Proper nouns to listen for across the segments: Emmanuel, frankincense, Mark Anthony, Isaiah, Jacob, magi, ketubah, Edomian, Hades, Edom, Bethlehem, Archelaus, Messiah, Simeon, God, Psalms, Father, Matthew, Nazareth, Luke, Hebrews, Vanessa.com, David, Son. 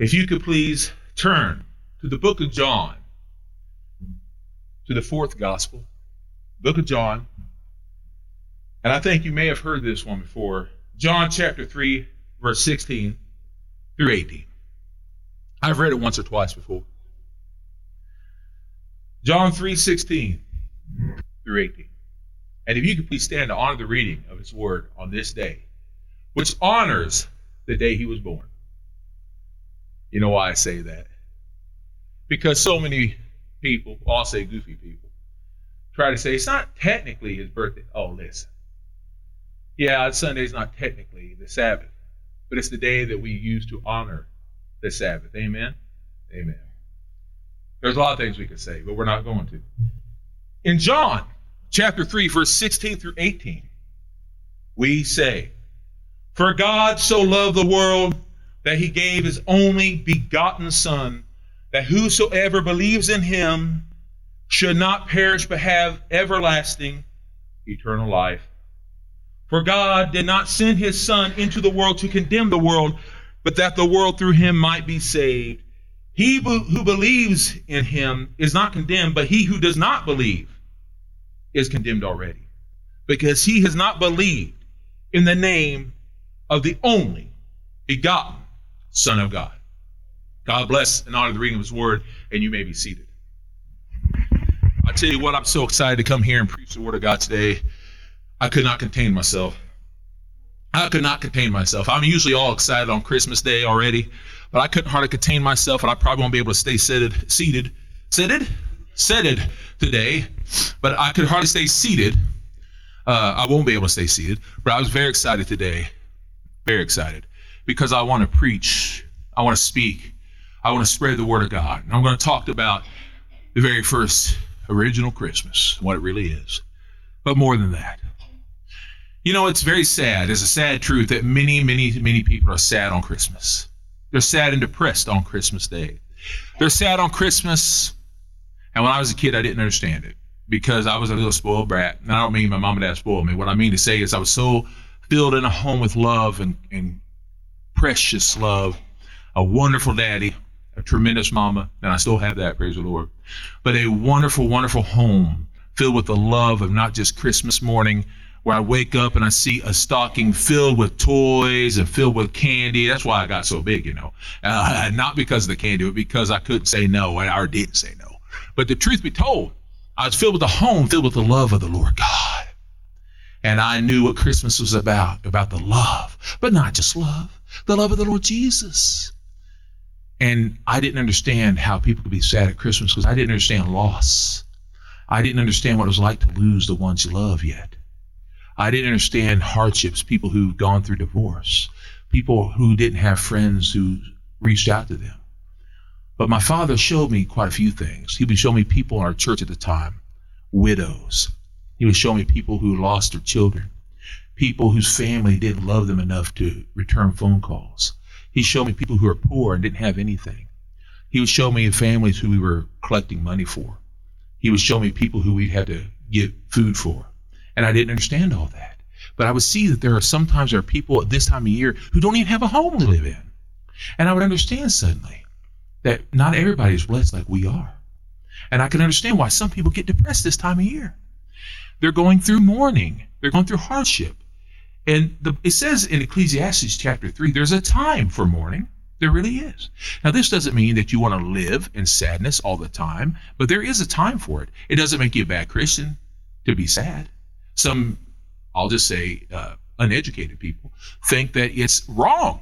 If you could please turn to the book of John, to the fourth gospel, book of John. And I think you may have heard this one before. John chapter 3, verse 16 through 18. I've read it once or twice before. John 3:16 through 18. And if you could please stand to honor the reading of his word on this day, which honors the day he was born. You know why I say that? Because so many people, I'll say goofy people, try to say it's not technically his birthday. Oh, listen. Yeah, Sunday's not technically the Sabbath, but it's the day that we use to honor the Sabbath. Amen? Amen. There's a lot of things we could say, but we're not going to. In John chapter 3, verse 16 through 18, we say, "For God so loved the world that he gave his only begotten Son, that whosoever believes in him should not perish but have everlasting eternal life. For God did not send his Son into the world to condemn the world, but that the world through him might be saved. He who believes in him is not condemned, but he who does not believe is condemned already, because he has not believed in the name of the only begotten Son of God." God bless and honor the reading of his word, and you may be seated. I tell you what, I'm so excited to come here and preach the word of God today. I could not contain myself. I'm usually all excited on Christmas Day already, but I couldn't hardly contain myself, and I probably won't be able to stay seated today, but I could hardly stay seated. I won't be able to stay seated, but I was very excited today, because I want to preach, I want to speak, I want to spread the word of God. And I'm going to talk about the very first original Christmas, what it really is, but more than that. You know, it's very sad. It's a sad truth that many people are sad on Christmas. They're sad and depressed on Christmas Day. They're sad on Christmas. And when I was a kid, I didn't understand it because I was a little spoiled brat. And I don't mean my mom and dad spoiled me. What I mean to say is I was so filled in a home with love and precious love, a wonderful daddy, a tremendous mama, and I still have that, praise the Lord, but a wonderful, wonderful home filled with the love of not just Christmas morning, where I wake up and I see a stocking filled with toys and filled with candy. That's why I got so big, you know, not because of the candy, but because I couldn't say no, and I didn't say no. But the truth be told, I was filled with a home filled with the love of the Lord God. And I knew what Christmas was about the love, but not just love, the love of the Lord Jesus. And I didn't understand how people could be sad at Christmas because I didn't understand loss. I didn't understand what it was like to lose the ones you love yet. I didn't understand hardships, people who've gone through divorce, people who didn't have friends who reached out to them. But my father showed me quite a few things. He would show me people in our church at the time, widows. He would show me people who lost their children, people whose family didn't love them enough to return phone calls. He showed me people who are poor and didn't have anything. He would show me families who we were collecting money for. He would show me people who we'd had to give food for. And I didn't understand all that. But I would see that there are people at this time of year who don't even have a home to live in. And I would understand suddenly that not everybody is blessed like we are. And I can understand why some people get depressed this time of year. They're going through mourning. They're going through hardship. And it says in Ecclesiastes chapter 3, there's a time for mourning. There really is. Now, this doesn't mean that you want to live in sadness all the time, but there is a time for it. It doesn't make you a bad Christian to be sad. Some, I'll just say, uneducated people think that it's wrong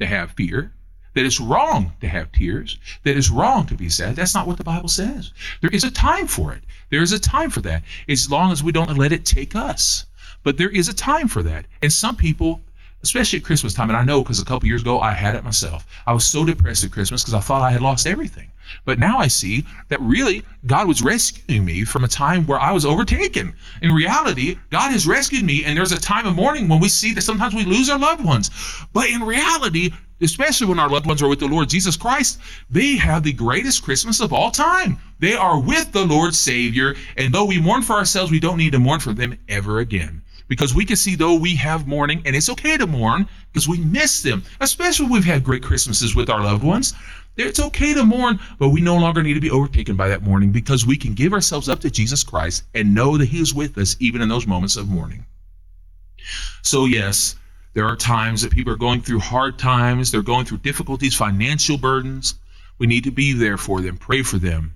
to have fear, that it's wrong to have tears, that it's wrong to be sad. That's not what the Bible says. There is a time for it. There is a time for that, as long as we don't let it take us. But there is a time for that. And some people, especially at Christmas time, and I know because a couple years ago I had it myself. I was so depressed at Christmas because I thought I had lost everything. But now I see that really God was rescuing me from a time where I was overtaken. In reality, God has rescued me, and there's a time of mourning when we see that sometimes we lose our loved ones. But in reality, especially when our loved ones are with the Lord Jesus Christ, they have the greatest Christmas of all time. They are with the Lord Savior, and though we mourn for ourselves, we don't need to mourn for them ever again. Because we can see, though we have mourning, and it's okay to mourn, because we miss them, especially when we've had great Christmases with our loved ones. It's okay to mourn, but we no longer need to be overtaken by that mourning because we can give ourselves up to Jesus Christ and know that he is with us even in those moments of mourning. So yes, there are times that people are going through hard times, they're going through difficulties, financial burdens. We need to be there for them, pray for them.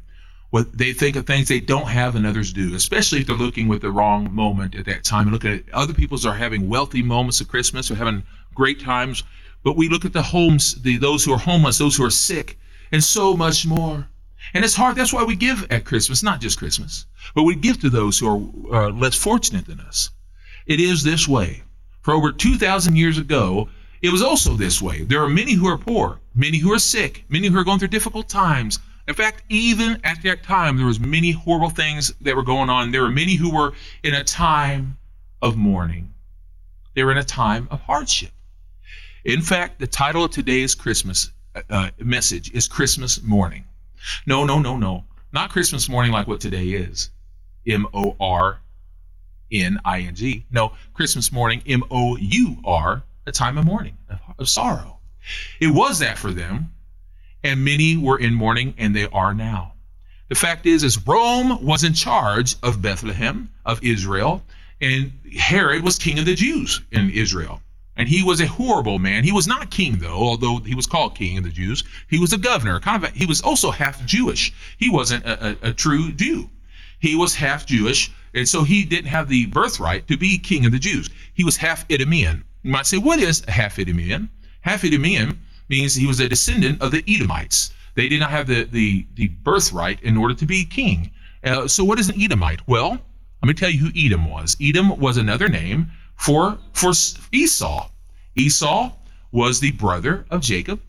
What they think of things they don't have and others do, especially if they're looking with the wrong moment at that time. Look at other people's are having wealthy moments of Christmas or having great times, but we look at the homes, those who are homeless, those who are sick, and so much more. And it's hard. That's why we give at Christmas, not just Christmas, but we give to those who are less fortunate than us. It is this way. For over 2,000 years ago, it was also this way. There are many who are poor, many who are sick, many who are going through difficult times. In fact, even at that time, there was many horrible things that were going on. There were many who were in a time of mourning. They were in a time of hardship. In fact, the title of today's Christmas message is Christmas Morning. No. Not Christmas morning like what today is. M-O-R-N-I-N-G. No, Christmas morning, M-O-U-R, a time of mourning, of sorrow. It was that for them. And many were in mourning, and they are now. The fact is Rome was in charge of Bethlehem, of Israel, and Herod was king of the Jews in Israel. And he was a horrible man. He was not king, though, although he was called king of the Jews. He was a governor. He was also half Jewish. He wasn't a true Jew. He was half Jewish, and so he didn't have the birthright to be king of the Jews. He was half Edomian. You might say, what is half Edomian? Half Edomian means he was a descendant of the Edomites. They did not have the birthright in order to be king. So what is an Edomite? Well, let me tell you who Edom was. Edom was another name for Esau. Esau was the brother of Jacob.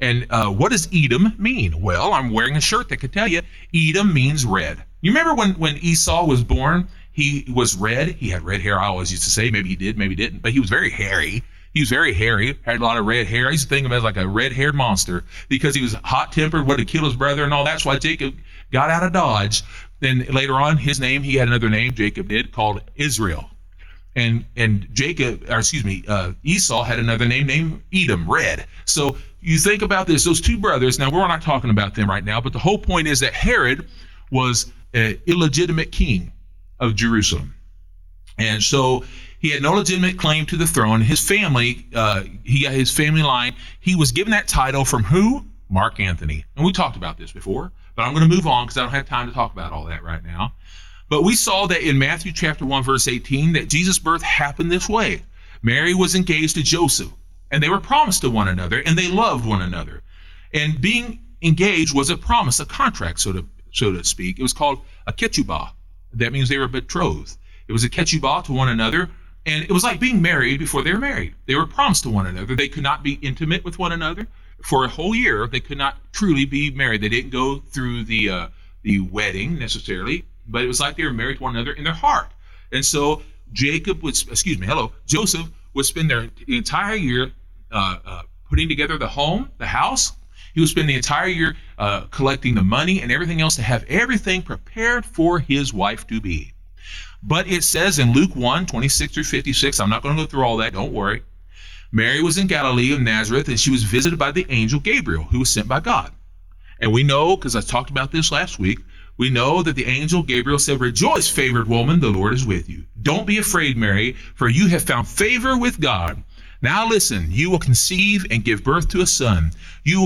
And what does Edom mean? Well, I'm wearing a shirt that could tell you. Edom means red. You remember when Esau was born, he was red. He had red hair, I always used to say. Maybe he did, maybe he didn't. But he was very hairy. He was very hairy, had a lot of red hair. I used to think of him as like a red-haired monster because he was hot-tempered, wanted to kill his brother and all. That's why Jacob got out of Dodge. Then later on, he had another name, Jacob did, called Israel. And Esau had another name named Edom, red. So you think about this, those two brothers. Now, we're not talking about them right now, but the whole point is that Herod was an illegitimate king of Jerusalem. And so he had no legitimate claim to the throne. His family, he got his family line. He was given that title from who? Mark Anthony. And we talked about this before, but I'm going to move on because I don't have time to talk about all that right now. But we saw that in Matthew chapter 1, verse 18, that Jesus' birth happened this way. Mary was engaged to Joseph, and they were promised to one another, and they loved one another. And being engaged was a promise, a contract, so to speak. It was called a ketubah. That means they were betrothed. It was a ketubah to one another. And it was like being married before they were married. They were promised to one another. They could not be intimate with one another. For a whole year, they could not truly be married. They didn't go through the wedding necessarily, but it was like they were married to one another in their heart. And so Joseph would spend the entire year putting together the home, the house. He would spend the entire year collecting the money and everything else to have everything prepared for his wife to be. But it says in Luke 1, 26 through 56, I'm not going to go through all that, don't worry. Mary was in Galilee of Nazareth, and she was visited by the angel Gabriel, who was sent by God. And we know, because I talked about this last week, we know that the angel Gabriel said, "Rejoice, favored woman, the Lord is with you. Don't be afraid, Mary, for you have found favor with God. Now listen, you will conceive and give birth to a son. You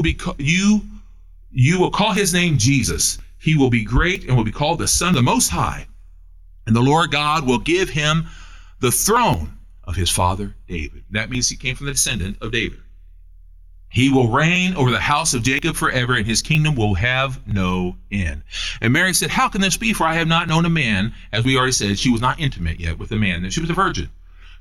will call his name Jesus. He will be great and will be called the Son of the Most High. And the Lord God will give him the throne of his father David." That means he came from the descendant of David. "He will reign over the house of Jacob forever, and his kingdom will have no end." And Mary said, "How can this be? For I have not known a man." As we already said, she was not intimate yet with a man. She was a virgin.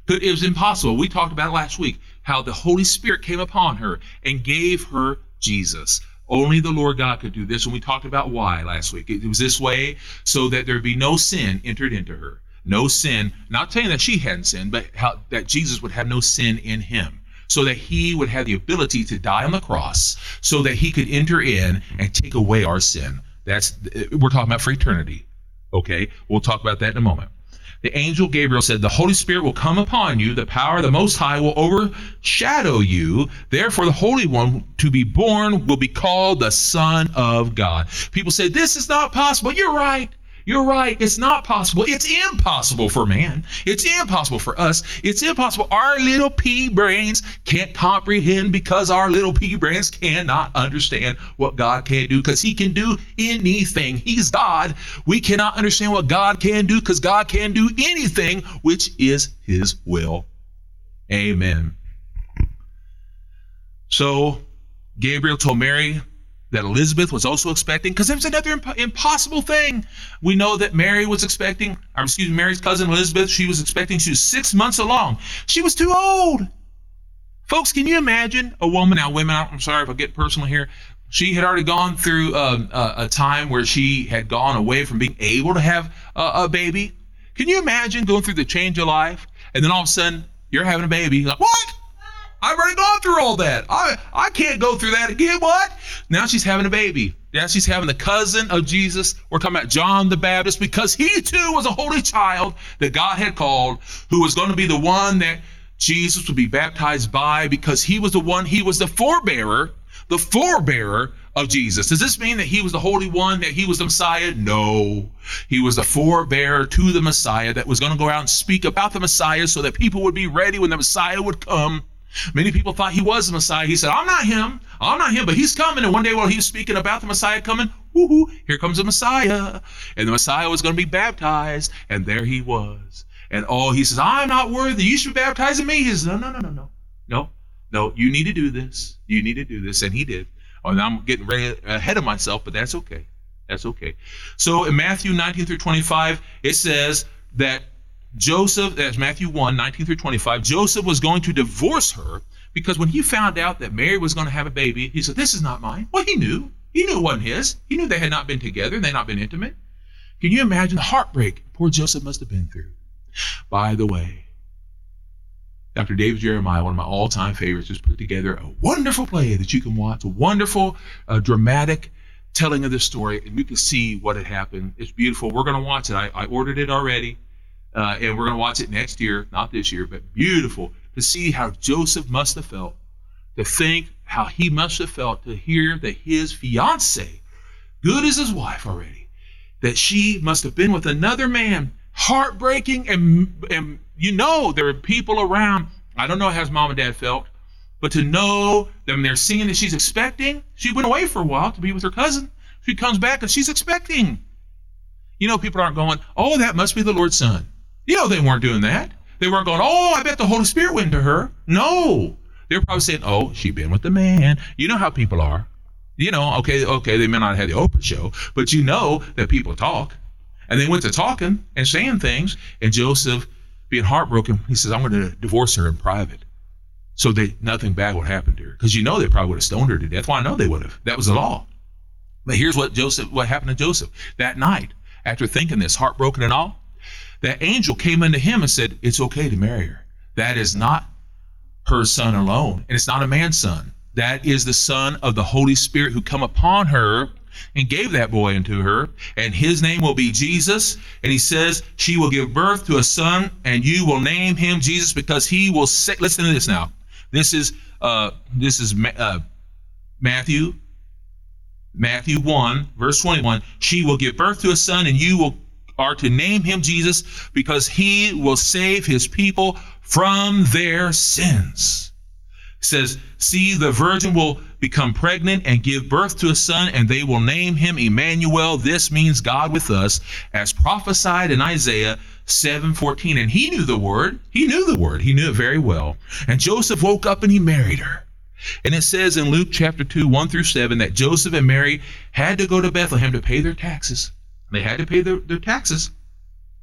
It was impossible. We talked about it last week, how the Holy Spirit came upon her and gave her Jesus. Only the Lord God could do this, and we talked about why last week. It was this way so that there'd be no sin entered into her. No sin, not saying that she hadn't sinned, but that Jesus would have no sin in him, so that he would have the ability to die on the cross, so that he could enter in and take away our sin. We're talking about for eternity, okay? We'll talk about that in a moment. the angel Gabriel said, the Holy Spirit will come upon you. The power of the Most High will overshadow you. Therefore, the Holy One to be born will be called the Son of God. People say, this is not possible. You're right. You're right. It's not possible. It's impossible for man. It's impossible for us. It's impossible. Our little pea brains can't comprehend because our little pea brains cannot understand what God can do because he can do anything. He's God. We cannot understand what God can do because God can do anything, which is his will. Amen. So Gabriel told Mary that Elizabeth was also expecting, because there was another impossible thing. We know that Mary was expecting, Mary's cousin Elizabeth, she was expecting, she was 6 months along. She was too old. Folks, can you imagine a woman, now women, I'm sorry if I get personal here, she had already gone through a time where she had gone away from being able to have a baby. Can you imagine going through the change of life, and then all of a sudden, you're having a baby? You're like, what? I've already gone through all that. I can't go through that again. What? Now she's having a baby. Now she's having the cousin of Jesus. We're talking about John the Baptist, because he too was a holy child that God had called, who was going to be the one that Jesus would be baptized by, because he was the one, he was the forebearer of Jesus. Does this mean that he was the Holy One, that he was the Messiah? No. He was the forebearer to the Messiah that was going to go out and speak about the Messiah so that people would be ready when the Messiah would come. Many people thought he was the Messiah. He said, I'm not him, but he's coming. And one day while he was speaking about the Messiah coming, woohoo, here comes the Messiah. And the Messiah was going to be baptized. And there he was. And he says, I'm not worthy. You should be baptizing me. He says, no, you need to do this. You need to do this. And he did. And I'm getting ahead of myself, but that's okay. That's okay. So in Matthew 19 through 25, it says that Joseph, that's Matthew 1, 19 through 25, Joseph was going to divorce her because when he found out that Mary was going to have a baby, he said, this is not mine. Well, he knew. He knew it wasn't his. He knew they had not been together. They had not been intimate. Can you imagine the heartbreak poor Joseph must have been through? By the way, Dr. David Jeremiah, one of my all-time favorites, has put together a wonderful play that you can watch, a wonderful, dramatic telling of this story, and you can see what had happened. It's beautiful. We're going to watch it. I ordered it already. And we're going to watch it next year, not this year, but beautiful to see how Joseph must have felt, to think how he must have felt to hear that his fiance, good as his wife already, that she must have been with another man, heartbreaking. And there are people around. I don't know how his mom and dad felt, but to know that when they're seeing that she's expecting, she went away for a while to be with her cousin. She comes back and she's expecting. People aren't going, oh, that must be the Lord's son. They weren't doing that. They weren't going, oh, I bet the Holy Spirit went to her. No. They're probably saying, oh, she been with the man. You know how people are. Okay, they may not have had the Oprah show, but you know that people talk. And they went to talking and saying things. And Joseph, being heartbroken, he says, I'm going to divorce her in private so that nothing bad would happen to her. Because they probably would have stoned her to death. Well, I know they would have. That was the law. But here's what happened to Joseph that night. After thinking this, heartbroken and all, that angel came unto him and said, it's okay to marry her. That is not her son alone, and it's not a man's son. That is the Son of the Holy Spirit who come upon her and gave that boy unto her, and his name will be Jesus. And he says, she will give birth to a son, and you will name him Jesus, because he will say, listen to this now. This is Matthew 1, verse 21, she will give birth to a son, and you are to name him Jesus, because he will save his people from their sins. It says, see, the virgin will become pregnant and give birth to a son, and they will name him Emmanuel. This means God with us, as prophesied in Isaiah 7:14. And he knew the word. He knew the word. He knew it very well. And Joseph woke up and he married her. And it says in Luke chapter 2, 1 through 7, that Joseph and Mary had to go to Bethlehem to pay their taxes. They had to pay their taxes.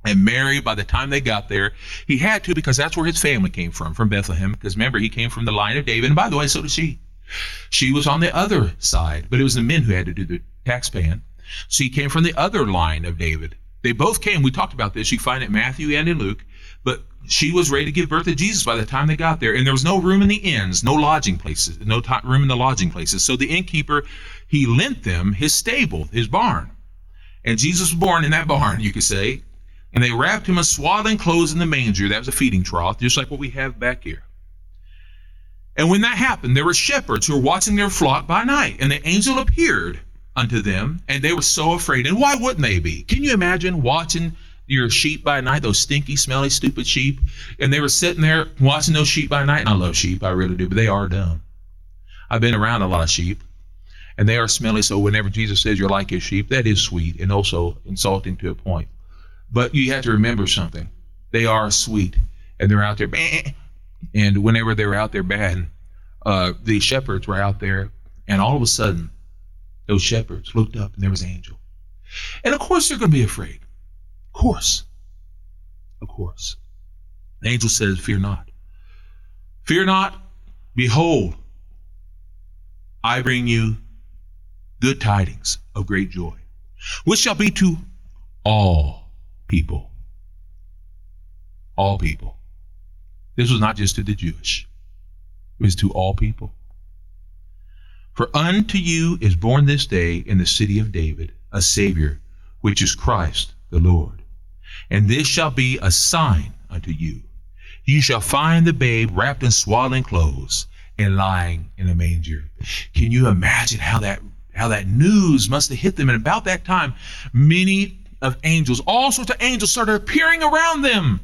And Mary, by the time they got there, he had to, because that's where his family came from Bethlehem. Because remember, he came from the line of David. And by the way, so did she. She was on the other side, but it was the men who had to do the tax paying. So he came from the other line of David. They both came. We talked about this. You find it in Matthew and in Luke. But she was ready to give birth to Jesus by the time they got there. And there was no room in the inns, no lodging places, room in the lodging places. So the innkeeper, he lent them his stable, his barn. And Jesus was born in that barn, you could say. And they wrapped him in swaddling clothes in the manger. That was a feeding trough, just like what we have back here. And when that happened, there were shepherds who were watching their flock by night, and the angel appeared unto them, and they were so afraid. And why wouldn't they be? Can you imagine watching your sheep by night, those stinky, smelly, stupid sheep? And they were sitting there watching those sheep by night. And I love sheep, I really do, but they are dumb. I've been around a lot of sheep, and they are smelly. So whenever Jesus says you're like his sheep, that is sweet and also insulting to a point. But you have to remember something. They are sweet, and they're out there. And whenever they were out there bad, the shepherds were out there, and all of a sudden, those shepherds looked up, and there was an angel. And of course, they're going to be afraid. Of course. Of course. The angel says, "Fear not. Fear not. Behold, I bring you good tidings of great joy, which shall be to all people." All people. This was not just to the Jewish. It was to all people. "For unto you is born this day in the city of David a Savior, which is Christ the Lord. And this shall be a sign unto you. You shall find the babe wrapped in swaddling clothes and lying in a manger." Can you imagine how that news must have hit them? And about that time, many of angels, all sorts of angels, started appearing around them.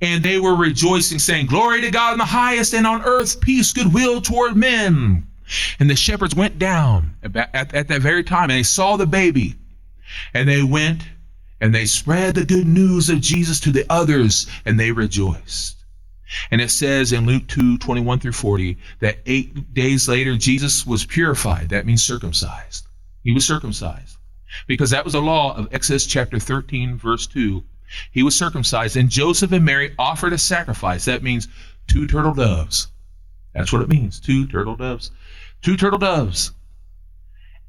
And they were rejoicing, saying, "Glory to God in the highest, and on earth peace, goodwill toward men." And the shepherds went down at that very time, and they saw the baby. And they went, and they spread the good news of Jesus to the others, and they rejoiced. And it says in Luke 2:21 through 40, that 8 days later, Jesus was purified. That means circumcised. He was circumcised, because that was the law of Exodus chapter 13, verse 2. He was circumcised, and Joseph and Mary offered a sacrifice. That means 2 turtle doves. That's what it means, 2 turtle doves. 2 turtle doves.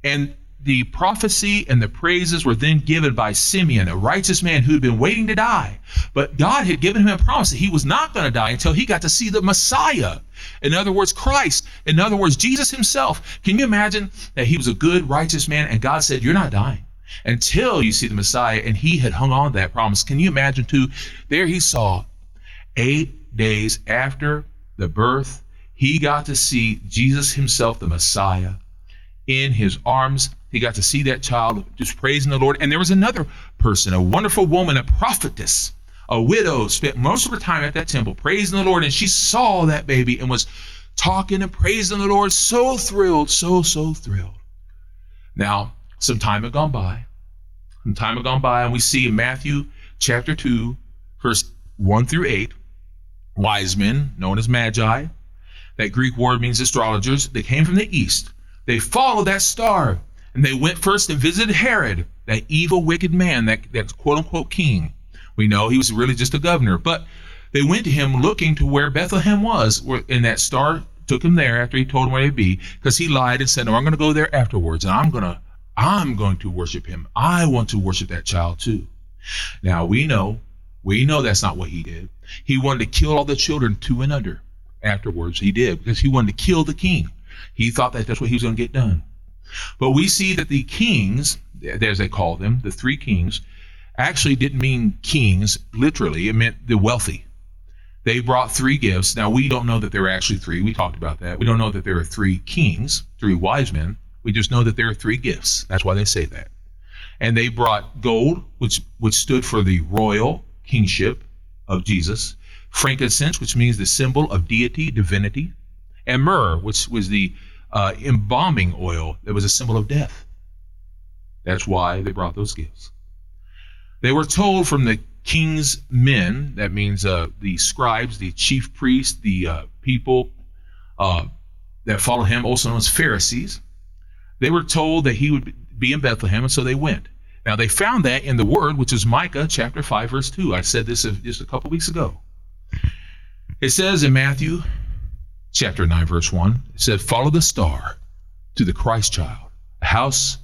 And the prophecy and the praises were then given by Simeon, a righteous man who had been waiting to die. But God had given him a promise that he was not going to die until he got to see the Messiah. In other words, Christ. In other words, Jesus himself. Can you imagine that he was a good, righteous man, and God said, "You're not dying until you see the Messiah"? And he had hung on to that promise. Can you imagine too? There he saw, 8 days after the birth, he got to see Jesus himself, the Messiah, in his arms. He got to see that child just praising the Lord. And there was another person, a wonderful woman, a prophetess, a widow, spent most of her time at that temple praising the Lord. And she saw that baby and was talking and praising the Lord, so thrilled, so thrilled. Now, some time had gone by. Some time had gone by, and we see in Matthew chapter 2, verse 1 through 8, wise men, known as magi, that Greek word means astrologers, they came from the east. They followed that star. And they went first and visited Herod, that evil, wicked man, that quote-unquote king. We know he was really just a governor. But they went to him looking to where Bethlehem was, and that star took him there after he told him where they'd be, because he lied and said, "No, I'm going to go there afterwards, and I'm going to worship him. I want to worship that child too." Now, we know that's not what he did. He wanted to kill all the children 2 and under. Afterwards, he did, because he wanted to kill the king. He thought that that's what he was going to get done. But we see that the kings, as they call them, the 3 kings, actually didn't mean kings literally. It meant the wealthy. They brought 3 gifts. Now, we don't know that there were actually 3. We talked about that. We don't know that there are 3 kings, 3 wise men. We just know that there are 3 gifts. That's why they say that. And they brought gold, which stood for the royal kingship of Jesus, frankincense, which means the symbol of deity, divinity, and myrrh, which was the embalming oil that was a symbol of death. That's why they brought those gifts. They were told from the king's men, that means the scribes, the chief priests, the people that followed him, also known as Pharisees, they were told that he would be in Bethlehem, and so they went. Now, they found that in the word, which is Micah chapter 5, verse 2. I said this just a couple weeks ago. It says in Matthew chapter 9, verse 1, it said, "Follow the star to the Christ child, a house,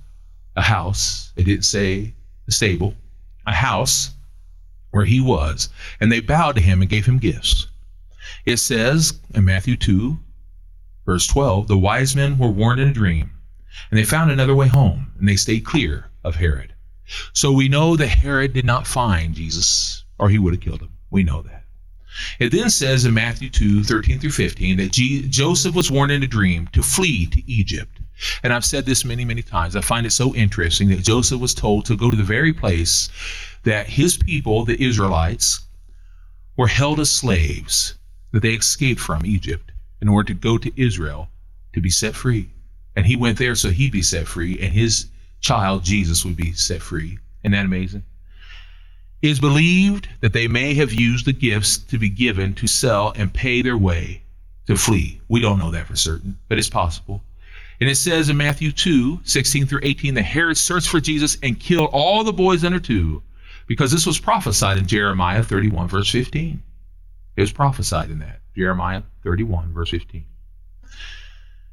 it didn't say a stable, a house where he was, and they bowed to him and gave him gifts." It says in Matthew 2, verse 12, "The wise men were warned in a dream, and they found another way home, and they stayed clear of Herod. So we know that Herod did not find Jesus, or he would have killed him. We know that. It then says in Matthew 2:13-15 that Joseph was warned in a dream to flee to Egypt. And I've said this many, many times. I find it so interesting that Joseph was told to go to the very place that his people, the Israelites, were held as slaves, that they escaped from Egypt in order to go to Israel to be set free. And he went there so he'd be set free, and his child, Jesus, would be set free. Isn't that amazing? It is believed that they may have used the gifts to be given to sell and pay their way to flee. We don't know that for certain, but it's possible. And it says in Matthew 2:16-18, that Herod searched for Jesus and killed all the boys under 2, because this was prophesied in Jeremiah 31:15. It was prophesied in that, Jeremiah 31:15.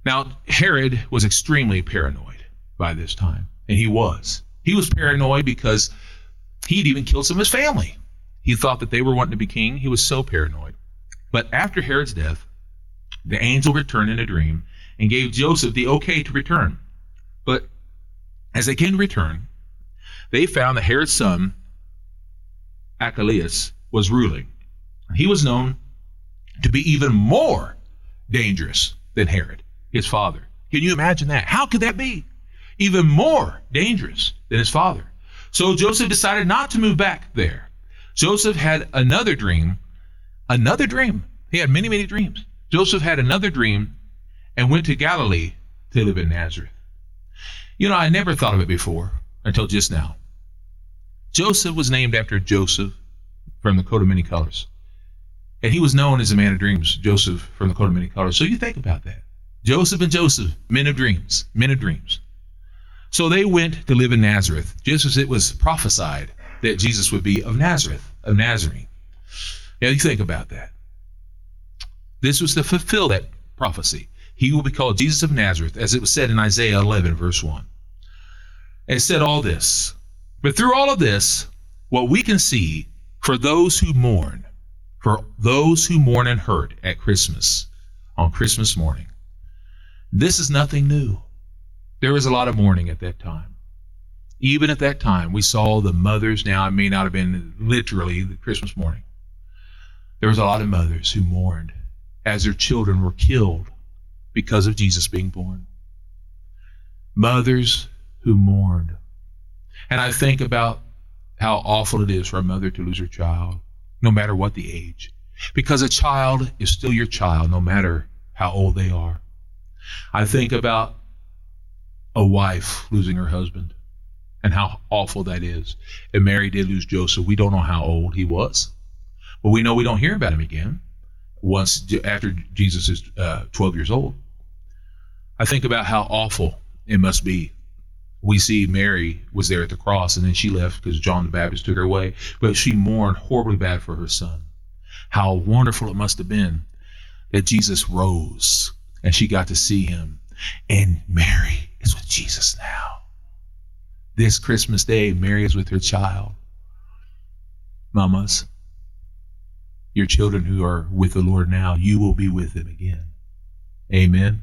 Now, Herod was extremely paranoid by this time, and he was. He was paranoid because he'd even killed some of his family. He thought that they were wanting to be king. He was so paranoid. But after Herod's death, the angel returned in a dream and gave Joseph the okay to return. But as they came to return, they found that Herod's son, Archelaus, was ruling. He was known to be even more dangerous than Herod, his father. Can you imagine that? How could that be? Even more dangerous than his father. So Joseph decided not to move back there. Joseph had another dream. He had many, many dreams. Joseph had another dream and went to Galilee to live in Nazareth. You know, I never thought of it before until just now. Joseph was named after Joseph from the coat of many colors. And he was known as a man of dreams, Joseph from the coat of many colors. So you think about that. Joseph and Joseph, men of dreams, men of dreams. So they went to live in Nazareth, just as it was prophesied that Jesus would be of Nazareth, of Nazarene. Now you think about that. This was to fulfill that prophecy. He will be called Jesus of Nazareth, as it was said in Isaiah 11:1. And it said all this. But through all of this, what we can see for those who mourn and hurt at Christmas, on Christmas morning, this is nothing new. There was a lot of mourning at that time. Even at that time, we saw the mothers. Now, it may not have been literally the Christmas morning. There was a lot of mothers who mourned as their children were killed because of Jesus being born. Mothers who mourned. And I think about how awful it is for a mother to lose her child, no matter what the age, because a child is still your child, no matter how old they are. I think about a wife losing her husband and how awful that is. And Mary did lose Joseph. We don't know how old he was, but we know we don't hear about him again once after Jesus is 12 years old. I think about how awful it must be. We see Mary was there at the cross, and then she left because John the Baptist took her away, but she mourned horribly bad for her son. How wonderful it must have been that Jesus rose and she got to see him. And Mary is with Jesus now. This Christmas day, Mary is with her child. Mamas, your children who are with the Lord now, you will be with them again. Amen. Amen.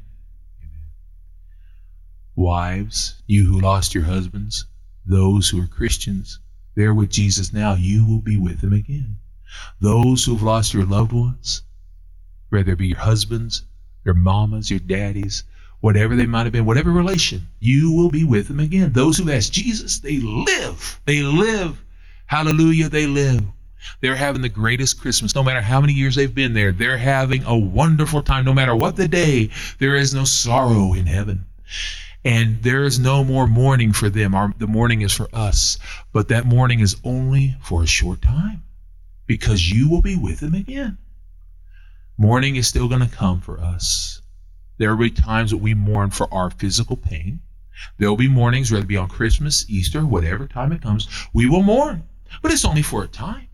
Wives, you who lost your husbands, those who are Christians, they're with Jesus now. You will be with them again. Those who have lost your loved ones, whether it be your husbands, your mamas, your daddies, whatever they might have been, whatever relation, you will be with them again. Those who ask Jesus, they live. They live. Hallelujah, they live. They're having the greatest Christmas. No matter how many years they've been there, they're having a wonderful time. No matter what the day, there is no sorrow in heaven. And there is no more mourning for them. The mourning is for us. But that mourning is only for a short time, because you will be with them again. Mourning is still going to come for us. There will be times that we mourn for our physical pain. There will be mornings, whether it be on Christmas, Easter, whatever time it comes, we will mourn. But it's only for a time.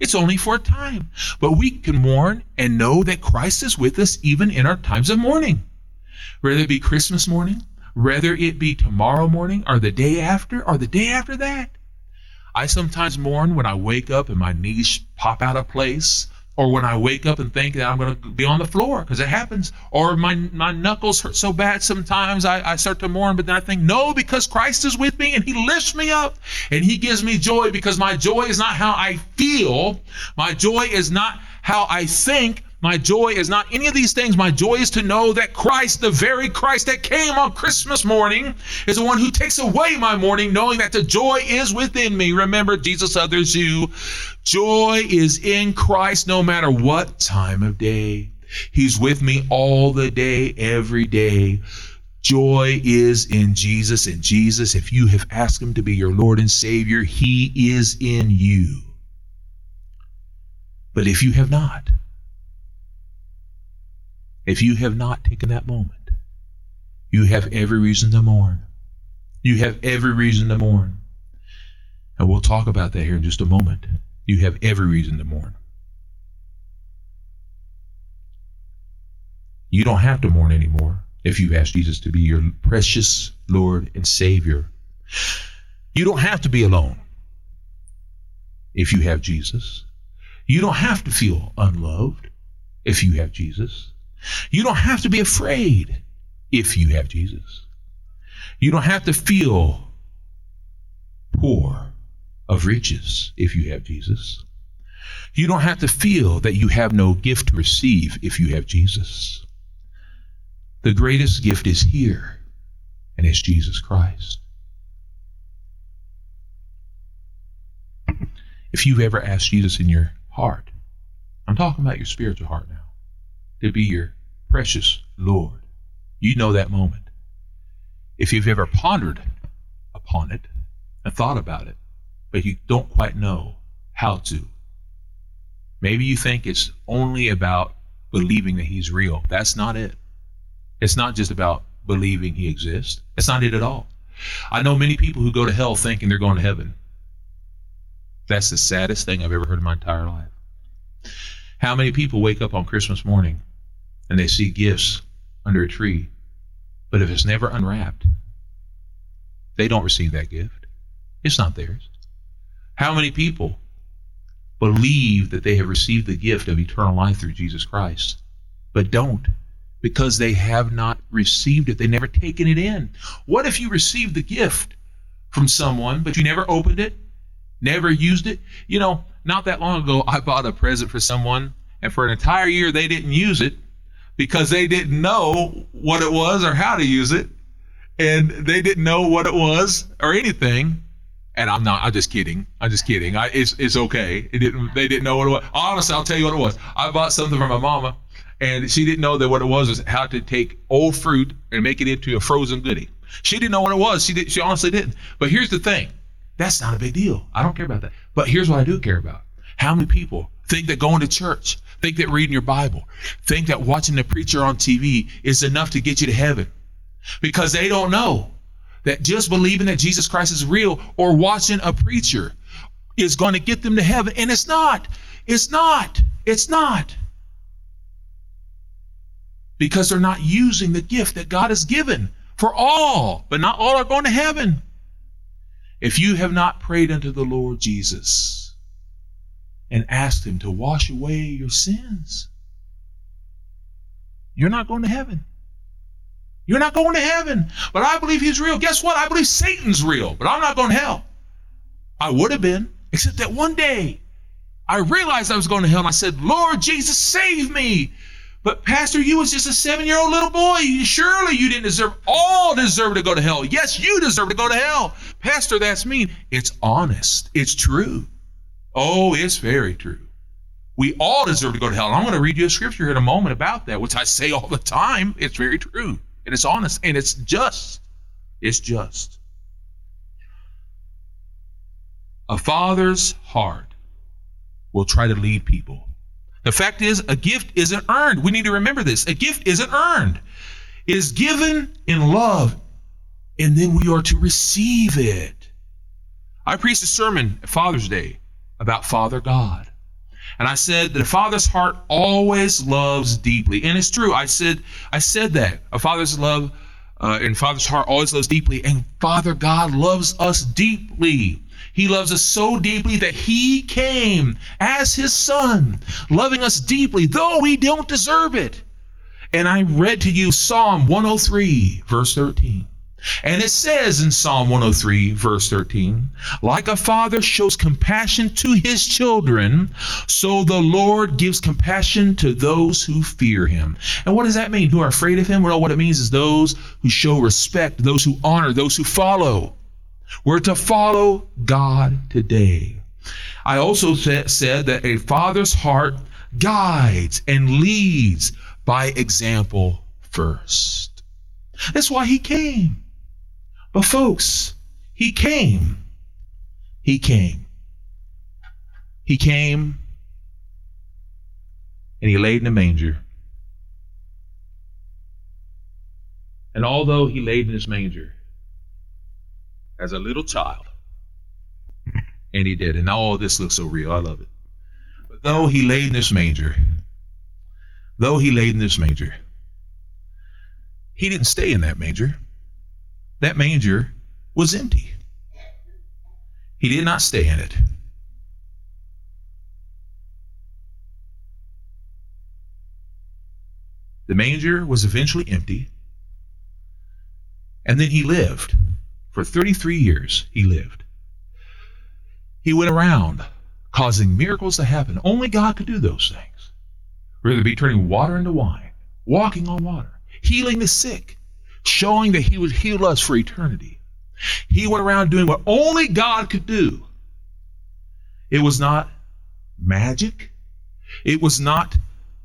It's only for a time. But we can mourn and know that Christ is with us even in our times of mourning. Whether it be Christmas morning, whether it be tomorrow morning, or the day after, or the day after that. I sometimes mourn when I wake up and my knees pop out of place, or when I wake up and think that I'm going to be on the floor, because it happens, or my knuckles hurt so bad sometimes I start to mourn, but then I think, no, because Christ is with me and he lifts me up and he gives me joy, because my joy is not how I feel. My joy is not how I think. My joy is not any of these things. My joy is to know that Christ, the very Christ that came on Christmas morning, is the one who takes away my mourning, knowing that the joy is within me. Remember, Jesus others you. Joy is in Christ no matter what time of day. He's with me all the day, every day. Joy is in Jesus. And Jesus, if you have asked him to be your Lord and Savior, he is in you. But if you have not, taken that moment, you have every reason to mourn. You have every reason to mourn. And we'll talk about that here in just a moment. You have every reason to mourn. You don't have to mourn anymore if you ask Jesus to be your precious Lord and Savior. You don't have to be alone if you have Jesus. You don't have to feel unloved if you have Jesus. You don't have to be afraid if you have Jesus. You don't have to feel poor of riches if you have Jesus. You don't have to feel that you have no gift to receive if you have Jesus. The greatest gift is here, and it's Jesus Christ. If you've ever asked Jesus in your heart, I'm talking about your spiritual heart now, to be your precious Lord, you know that moment. If you've ever pondered upon it and thought about it, but you don't quite know how to. Maybe you think it's only about believing that he's real. That's not it. It's not just about believing he exists. That's not it at all. I know many people who go to hell thinking they're going to heaven. That's the saddest thing I've ever heard in my entire life. How many people wake up on Christmas morning and they see gifts under a tree, but if it's never unwrapped, they don't receive that gift. It's not theirs. How many people believe that they have received the gift of eternal life through Jesus Christ, but don't, because they have not received it. They've never taken it in. What if you received the gift from someone, but you never opened it, never used it? You know, not that long ago, I bought a present for someone, and for an entire year, they didn't use it because they didn't know what it was or how to use it, and they didn't know what it was or anything. And I'm just kidding. It's okay. They didn't know what it was. Honestly, I'll tell you what it was. I bought something for my mama, and she didn't know that what it was how to take old fruit and make it into a frozen goodie. She didn't know what it was. She honestly didn't. But here's the thing. That's not a big deal. I don't care about that. But here's what I do care about. How many people think that going to church, think that reading your Bible, think that watching the preacher on TV is enough to get you to heaven? Because they don't know that just believing that Jesus Christ is real or watching a preacher is going to get them to heaven. And it's not. It's not. It's not. Because they're not using the gift that God has given for all, but not all are going to heaven. If you have not prayed unto the Lord Jesus and asked him to wash away your sins, you're not going to heaven. You're not going to heaven. But I believe he's real. Guess what? I believe Satan's real, but I'm not going to hell. I would have been, except that one day I realized I was going to hell, and I said, Lord Jesus, save me. But Pastor, you was just a 7-year-old little boy. Surely you didn't deserve to go to hell. Yes, you deserve to go to hell. Pastor, that's mean. It's honest. It's true. Oh, it's very true. We all deserve to go to hell. And I'm going to read you a scripture here in a moment about that, which I say all the time. It's very true. And it's honest. And it's just. It's just. A father's heart will try to lead people. The fact is, a gift isn't earned. We need to remember this. A gift isn't earned. It is given in love, and then we are to receive it. I preached a sermon at Father's Day about Father God. And I said that a father's heart always loves deeply. And it's true. I said that. A father's love and father's heart always loves deeply. And Father God loves us deeply. He loves us so deeply that he came as his son, loving us deeply, though we don't deserve it. And I read to you Psalm 103, verse 13. And it says in Psalm 103, verse 13, like a father shows compassion to his children, so the Lord gives compassion to those who fear him. And what does that mean? Who are afraid of him? Well, what it means is those who show respect, those who honor, those who follow. We're to follow God today. I also said that a father's heart guides and leads by example first. That's why he came. But folks, he came and he laid in a manger. And although he laid in his manger as a little child, and he did, and all this looks so real, I love it. But though he laid in this manger, he didn't stay in that manger. That manger was empty. He did not stay in it. The manger was eventually empty, and then he lived. For 33 years, he lived. He went around causing miracles to happen. Only God could do those things. Whether it be turning water into wine, walking on water, healing the sick, showing that he would heal us for eternity. He went around doing what only God could do. It was not magic. It was not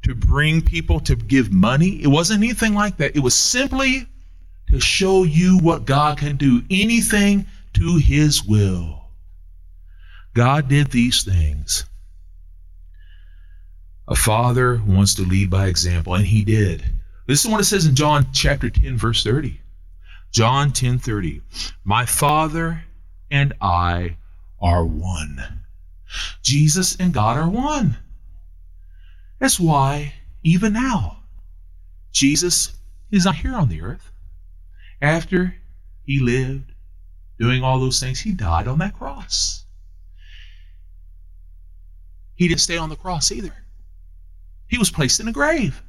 to bring people to give money. It wasn't anything like that. It was simply to show you what God can do, anything to his will. God did these things. A father wants to lead by example, and he did. This is what it says in John chapter 10, verse 30. John 10:30. My Father and I are one. Jesus and God are one. That's why, even now, Jesus is not here on the earth. After he lived, doing all those things, he died on that cross. He didn't stay on the cross either. He was placed in a grave.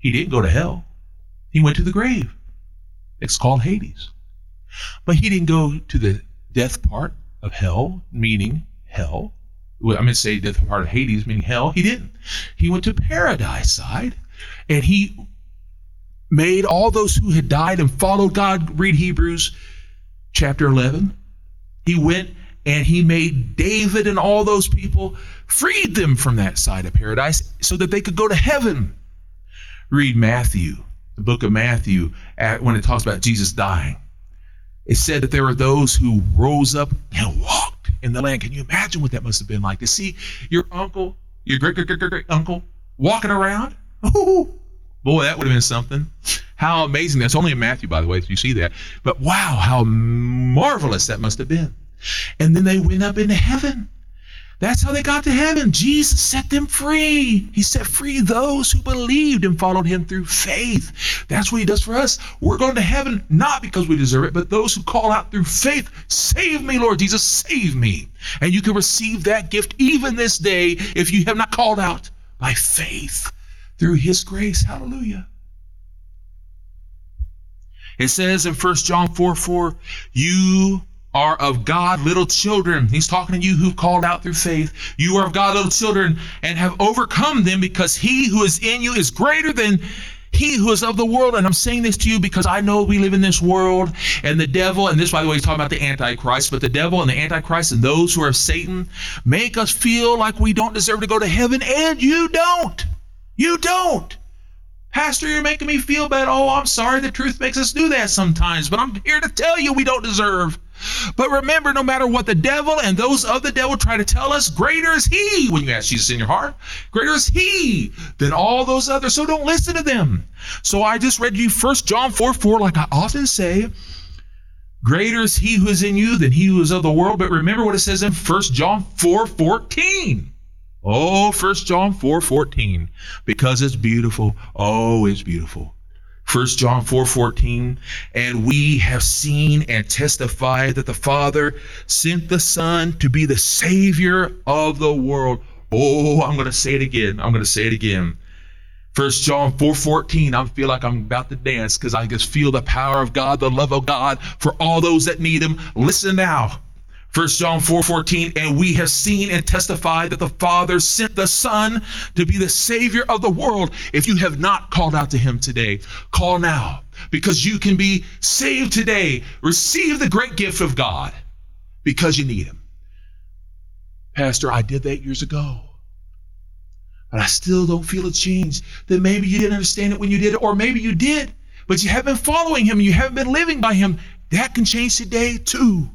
He didn't go to hell. He went to the grave. It's called Hades. But he didn't go to the death part of hell, meaning hell. I'm going to say death part of Hades, meaning hell. He didn't. He went to paradise side, and he made all those who had died and followed God, read Hebrews chapter 11. He went and he made David and all those people, freed them from that side of paradise so that they could go to heaven. Read Matthew, the book of Matthew, when it talks about Jesus dying. It said that there were those who rose up and walked in the land. Can you imagine what that must have been like to see your uncle, your great uncle walking around? Ooh. Boy, that would have been something. How amazing. That's only in Matthew, by the way, if you see that. But wow, how marvelous that must have been. And then they went up into heaven. That's how they got to heaven. Jesus set them free. He set free those who believed and followed him through faith. That's what he does for us. We're going to heaven, not because we deserve it, but those who call out through faith, save me, Lord Jesus, save me. And you can receive that gift even this day if you have not called out by faith. Through his grace, hallelujah. It says in 1 John 4:4, you are of God, little children. He's talking to you who called out through faith. You are of God, little children, and have overcome them, because he who is in you is greater than he who is of the world. And I'm saying this to you because I know we live in this world, and the devil, and this, by the way, he's talking about the Antichrist, but the devil and the Antichrist and those who are of Satan make us feel like we don't deserve to go to heaven, and you don't. You don't. Pastor, you're making me feel bad. Oh, I'm sorry. The truth makes us do that sometimes, but I'm here to tell you we don't deserve. But remember, no matter what the devil and those of the devil try to tell us, greater is he, when you ask Jesus in your heart, greater is he than all those others. So don't listen to them. So I just read you 1 John 4:4, like I often say, greater is he who is in you than he who is of the world. But remember what it says in 1 John 4:14. Oh, 1 John 4:14, because it's beautiful. Oh, it's beautiful. First John 4:14, and we have seen and testified that the Father sent the Son to be the Savior of the world. Oh, I'm going to say it again. I'm going to say it again. First John 4:14, I feel like I'm about to dance because I just feel the power of God, the love of God for all those that need him. Listen now. First John 4:14, and we have seen and testified that the Father sent the Son to be the Savior of the world. If you have not called out to him today, call now, because you can be saved today. Receive the great gift of God because you need him. Pastor, I did that years ago, but I still don't feel a change. Then maybe you didn't understand it when you did it, or maybe you did, but you haven't been following him. You haven't been living by him. That can change today too.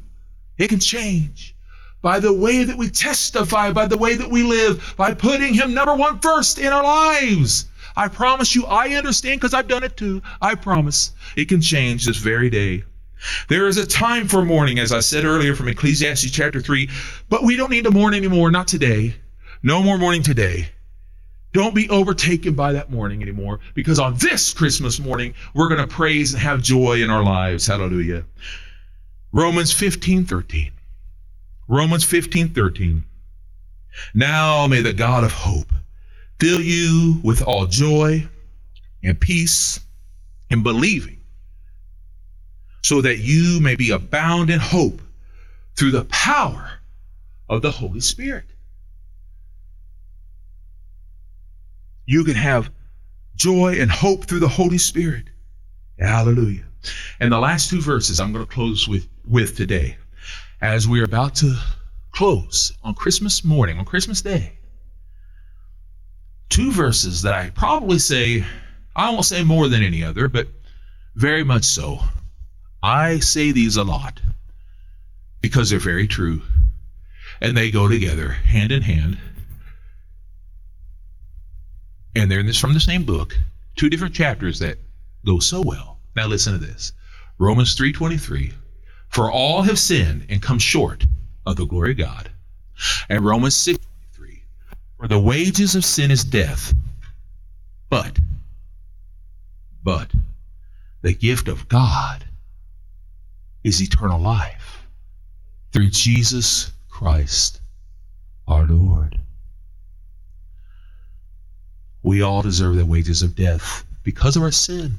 It can change by the way that we testify, by the way that we live, by putting him number one first in our lives. I promise you, I understand because I've done it too. I promise it can change this very day. There is a time for mourning, as I said earlier from Ecclesiastes chapter 3, but we don't need to mourn anymore. Not today. No more mourning today. Don't be overtaken by that mourning anymore, because on this Christmas morning, we're going to praise and have joy in our lives. Hallelujah. Romans 15:13. Now may the God of hope fill you with all joy and peace in believing, so that you may be abound in hope through the power of the Holy Spirit. You can have joy and hope through the Holy Spirit. Hallelujah. And the last two verses I'm going to close with today, as we're about to close on Christmas morning, on Christmas Day. Two verses that I probably say, I won't say more than any other, but very much so. I say these a lot because they're very true, and they go together hand in hand. And they're in this, from the same book, two different chapters that go so well. Now listen to this. Romans 3:23, for all have sinned and come short of the glory of God. And Romans 6:23, for the wages of sin is death, but the gift of God is eternal life through Jesus Christ our Lord. We all deserve the wages of death because of our sin.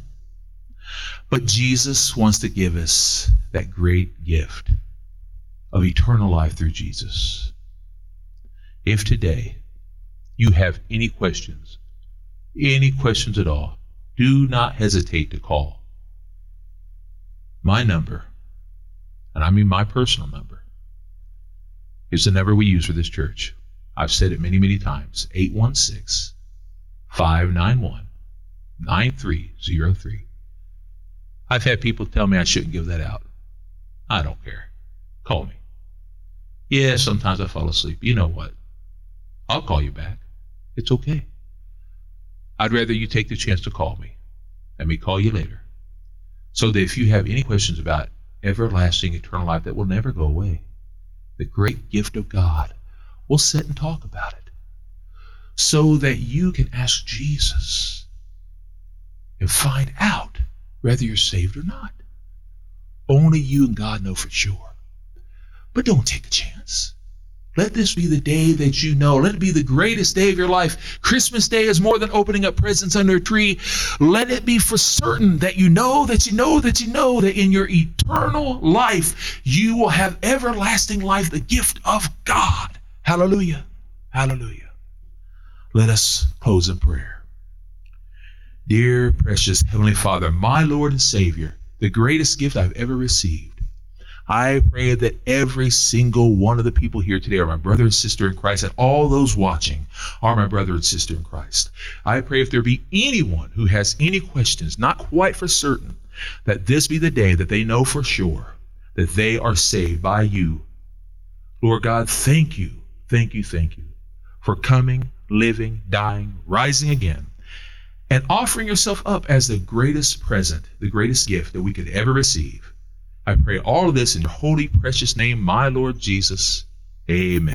But Jesus wants to give us that great gift of eternal life through Jesus. If today you have any questions at all, do not hesitate to call my number, and I mean my personal number. It's the number we use for this church. I've said it many, many times, 816-591-9303. I've had people tell me I shouldn't give that out. I don't care. Call me. Yeah, sometimes I fall asleep. You know what? I'll call you back. It's okay. I'd rather you take the chance to call me and me call you later. So that if you have any questions about everlasting, eternal life that will never go away, the great gift of God, we'll sit and talk about it so that you can ask Jesus and find out whether you're saved or not. Only you and God know for sure. But don't take a chance. Let this be the day that you know. Let it be the greatest day of your life. Christmas Day is more than opening up presents under a tree. Let it be for certain that you know, that you know, that you know that in your eternal life, you will have everlasting life, the gift of God. Hallelujah. Hallelujah. Let us close in prayer. Dear, precious Heavenly Father, my Lord and Savior, the greatest gift I've ever received, I pray that every single one of the people here today are my brother and sister in Christ, and all those watching are my brother and sister in Christ. I pray if there be anyone who has any questions, not quite for certain, that this be the day that they know for sure that they are saved by you. Lord God, thank you for coming, living, dying, rising again, and offering yourself up as the greatest present, the greatest gift that we could ever receive. I pray all of this in your holy, precious name, my Lord Jesus. Amen.